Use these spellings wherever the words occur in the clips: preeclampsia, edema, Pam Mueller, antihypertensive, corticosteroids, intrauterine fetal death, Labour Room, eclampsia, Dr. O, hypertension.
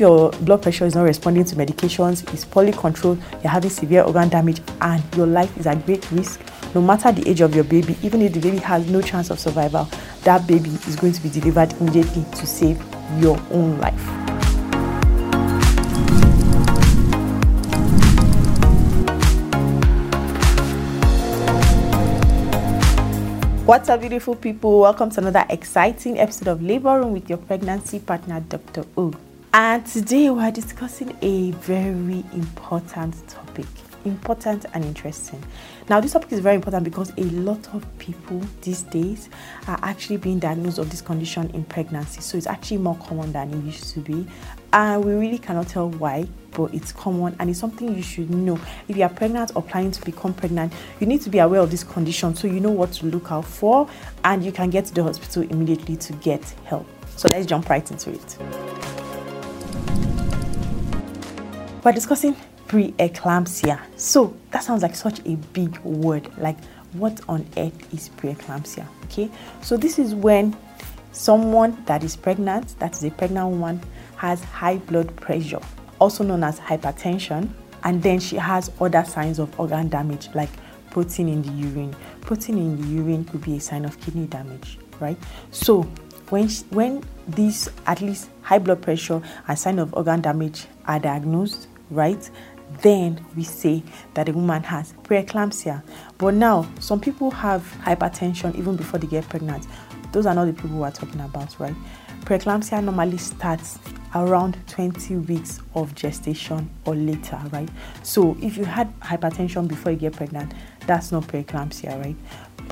If your blood pressure is not responding to medications, is poorly controlled, you're having severe organ damage, and your life is at great risk, no matter the age of your baby, even if the baby has no chance of survival, that baby is going to be delivered immediately to save your own life. What's up, beautiful people? Welcome to another exciting episode of Labour Room with your pregnancy partner, Dr. O. And today we're discussing a very important topic. Important and interesting. Now, this topic is very important because a lot of people these days are actually being diagnosed of this condition in pregnancy. So it's actually more common than it used to be. And we really cannot tell why, but it's common and it's something you should know. If you are pregnant or planning to become pregnant, you need to be aware of this condition so you know what to look out for and you can get to the hospital immediately to get help. So let's jump right into it. We're discussing preeclampsia. So that sounds like such a big word. Like, what on earth is preeclampsia? Okay, so this is when someone that is pregnant, that is a pregnant woman, has high blood pressure, also known as hypertension, and then she has other signs of organ damage like protein in the urine. Protein in the urine could be a sign of kidney damage, right? So when these, at least high blood pressure and sign of organ damage, are diagnosed, right, then we say that a woman has preeclampsia. But now, some people have hypertension even before they get pregnant. Those are not the people we're talking about, right? Preeclampsia normally starts around 20 weeks of gestation or later, right? So if you had hypertension before you get pregnant, that's not preeclampsia, right?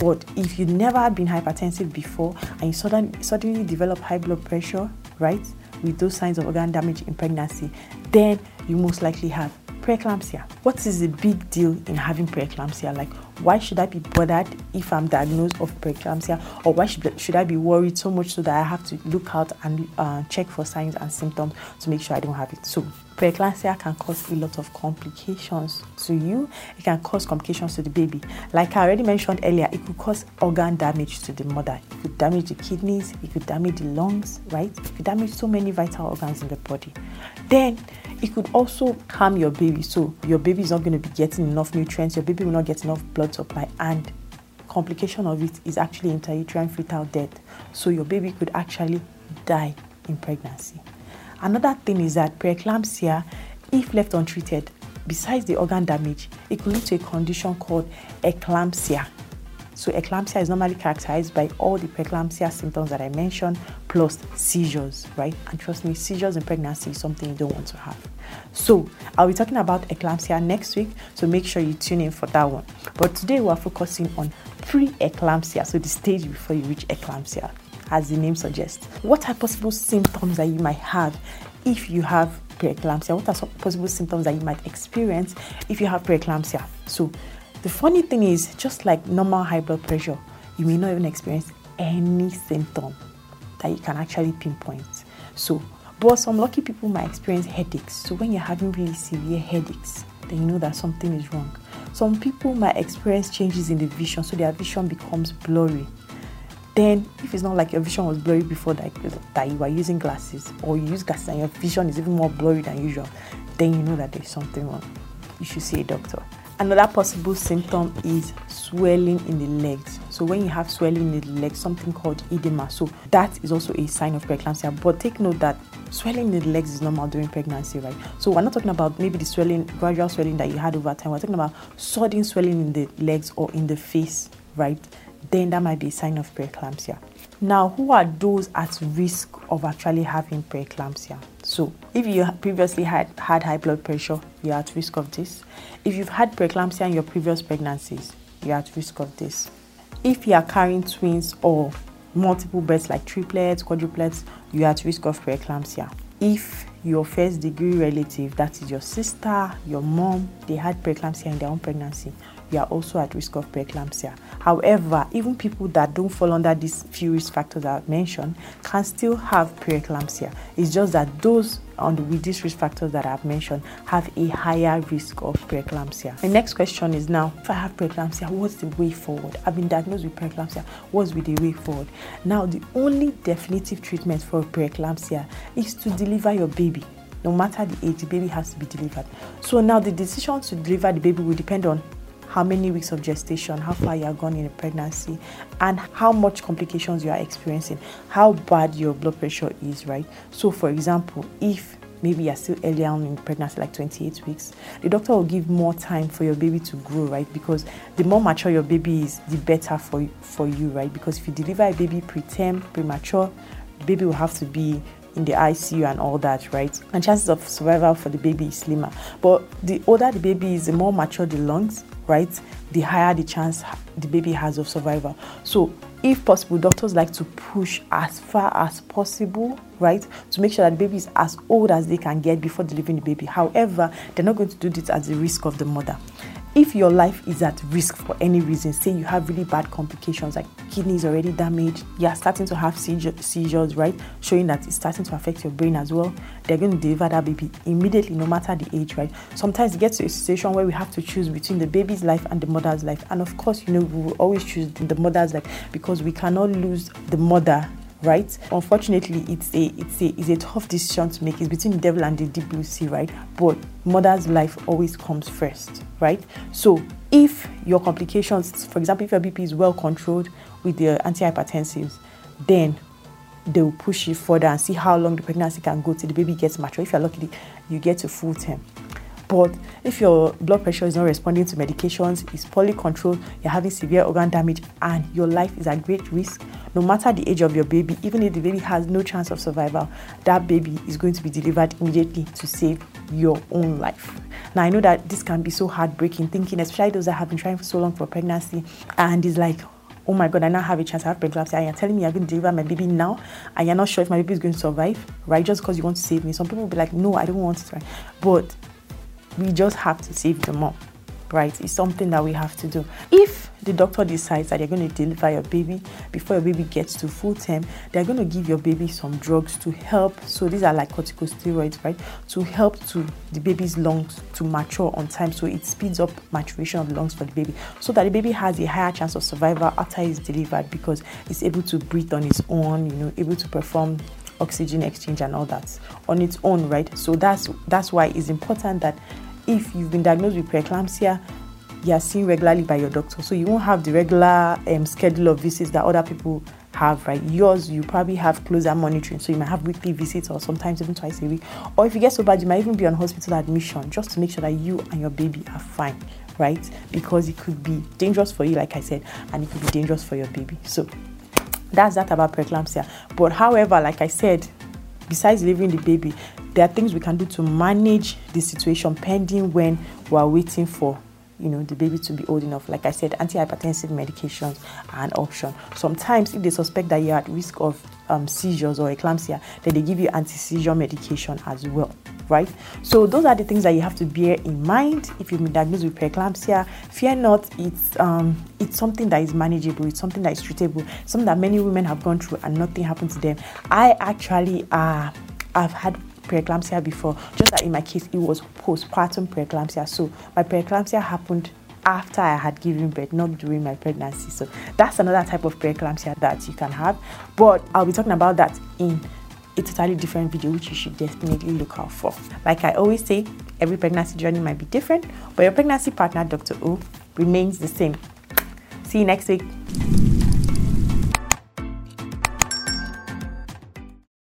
But if you never had been hypertensive before and you suddenly develop high blood pressure, right, with those signs of organ damage in pregnancy, then you most likely have preeclampsia. What is the big deal in having preeclampsia? Like, why should I be bothered if I'm diagnosed of preeclampsia? Or why should I be worried so much so that I have to look out and check for signs and symptoms to make sure I don't have it? So preeclampsia can cause a lot of complications to you. It can cause complications to the baby. Like I already mentioned earlier, it could cause organ damage to the mother. It could damage the kidneys, it could damage the lungs, right? It could damage so many vital organs in the body. Then it could also harm your baby. So your baby is not going to be getting enough nutrients, your baby will not get enough blood supply, and complication of it is actually intrauterine fetal death. So your baby could actually die in pregnancy. Another thing is that preeclampsia, if left untreated, besides the organ damage, it could lead to a condition called eclampsia. So eclampsia is normally characterized by all the preeclampsia symptoms that I mentioned, plus seizures, right? And trust me, seizures in pregnancy is something you don't want to have. So I'll be talking about eclampsia next week, so make sure you tune in for that one. But today we are focusing on pre-eclampsia, so the stage before you reach eclampsia, as the name suggests. What are possible symptoms that you might have if you have preeclampsia? What are some possible symptoms that you might experience if you have preeclampsia? So the funny thing is, just like normal high blood pressure, you may not even experience any symptom that you can actually pinpoint. So, but some lucky people might experience headaches. So when you're having really severe headaches, then you know that something is wrong. Some people might experience changes in the vision, so their vision becomes blurry. Then, if it's not like your vision was blurry before that you were using glasses, or you use glasses and your vision is even more blurry than usual, then you know that there's something wrong. You should see a doctor. Another possible symptom is swelling in the legs. So when you have swelling in the legs, something called edema. So that is also a sign of preeclampsia. But take note that swelling in the legs is normal during pregnancy, right? So we're not talking about maybe the swelling, gradual swelling that you had over time. We're talking about sudden swelling in the legs or in the face, right? Then that might be a sign of preeclampsia. Now, who are those at risk of actually having preeclampsia? So, if you previously had high blood pressure, you're at risk of this. If you've had preeclampsia in your previous pregnancies, you're at risk of this. If you are carrying twins or multiple births like triplets, quadruplets, you're at risk of preeclampsia. If your first degree relative, that is your sister, your mom, they had preeclampsia in their own pregnancy, you are also at risk of preeclampsia. However, even people that don't fall under these few risk factors that I've mentioned can still have preeclampsia. It's just that those with these risk factors that I've mentioned have a higher risk of preeclampsia. The next question is, now, if I have preeclampsia, what's the way forward? I've been diagnosed with preeclampsia, what's the way forward? Now, the only definitive treatment for preeclampsia is to deliver your baby. no matter the age, the baby has to be delivered. So now the decision to deliver the baby will depend on how many weeks of gestation, how far you are gone in a pregnancy, and how much complications you are experiencing, how bad your blood pressure is, right? So for example, if maybe you're still early on in pregnancy, like 28 weeks, the doctor will give more time for your baby to grow, right? Because the more mature your baby is, the better for you, right? Because if you deliver a baby preterm, premature, the baby will have to be in the ICU and all that, right? And chances of survival for the baby is slimmer. But the older the baby is, the more mature the lungs, right? The higher the chance the baby has of survival. So if possible, doctors like to push as far as possible, right, to make sure that the baby is as old as they can get before delivering the baby. However, they're not going to do this at the risk of the mother. If your life is at risk for any reason, say you have really bad complications like kidneys already damaged, you're starting to have seizures, right, showing that it's starting to affect your brain as well, they're going to deliver that baby immediately, no matter the age, right? Sometimes it gets to a situation where we have to choose between the baby's life and the mother's life. And of course, you know, we will always choose the mother's life because we cannot lose the mother, right? Unfortunately, it's a tough decision to make. It's between the devil and the deep blue sea, right? But mother's life always comes first, right? So if your complications, for example, if your BP is well controlled with the antihypertensives, then they will push you further and see how long the pregnancy can go till the baby gets mature. If you're lucky, you get to full term. But if your blood pressure is not responding to medications, it's poorly controlled, you're having severe organ damage, and your life is at great risk, no matter the age of your baby, even if the baby has no chance of survival, that baby is going to be delivered immediately to save your own life. Now, I know that this can be so heartbreaking, thinking, especially those that have been trying for so long for pregnancy, and it's like, oh my God, I now have a chance, I have preeclampsia, and you're telling me I'm going to deliver my baby now, and you're not sure if my baby is going to survive, right? Just because you want to save me. Some people will be like, no, I don't want to, right? But we just have to save the mom, right? It's something that we have to do. If the doctor decides that you're going to deliver your baby before your baby gets to full term, they're going to give your baby some drugs to help. So these are like corticosteroids, right? To help to the baby's lungs to mature on time. So it speeds up maturation of the lungs for the baby so that the baby has a higher chance of survival after it's delivered because it's able to breathe on its own, you know, able to perform oxygen exchange and all that on its own, right? So that's why it's important that if you've been diagnosed with preeclampsia, you are seen regularly by your doctor. So you won't have the regular schedule of visits that other people have, right? Yours, you probably have closer monitoring. So you might have weekly visits or sometimes even twice a week. Or if you get so bad, you might even be on hospital admission just to make sure that you and your baby are fine, right? Because it could be dangerous for you, like I said, and it could be dangerous for your baby. So that's that about preeclampsia. But however, like I said, besides delivering the baby, there are things we can do to manage the situation pending when we are waiting for, you know, the baby to be old enough. Like I said, antihypertensive medications are an option. Sometimes if they suspect that you're at risk of seizures or eclampsia, then they give you anti-seizure medication as well, right? So those are the things that you have to bear in mind. If you've been diagnosed with preeclampsia, fear not, it's something that is manageable, it's something that is treatable, something that many women have gone through and nothing happened to them. I actually, I've had preeclampsia before, just that in my case, it was postpartum preeclampsia. So my preeclampsia happened after I had given birth, not during my pregnancy. So that's another type of preeclampsia that you can have. But I'll be talking about that in a totally different video, which you should definitely look out for. Like I always say, every pregnancy journey might be different, but your pregnancy partner, Dr. O, remains the same. See you next week.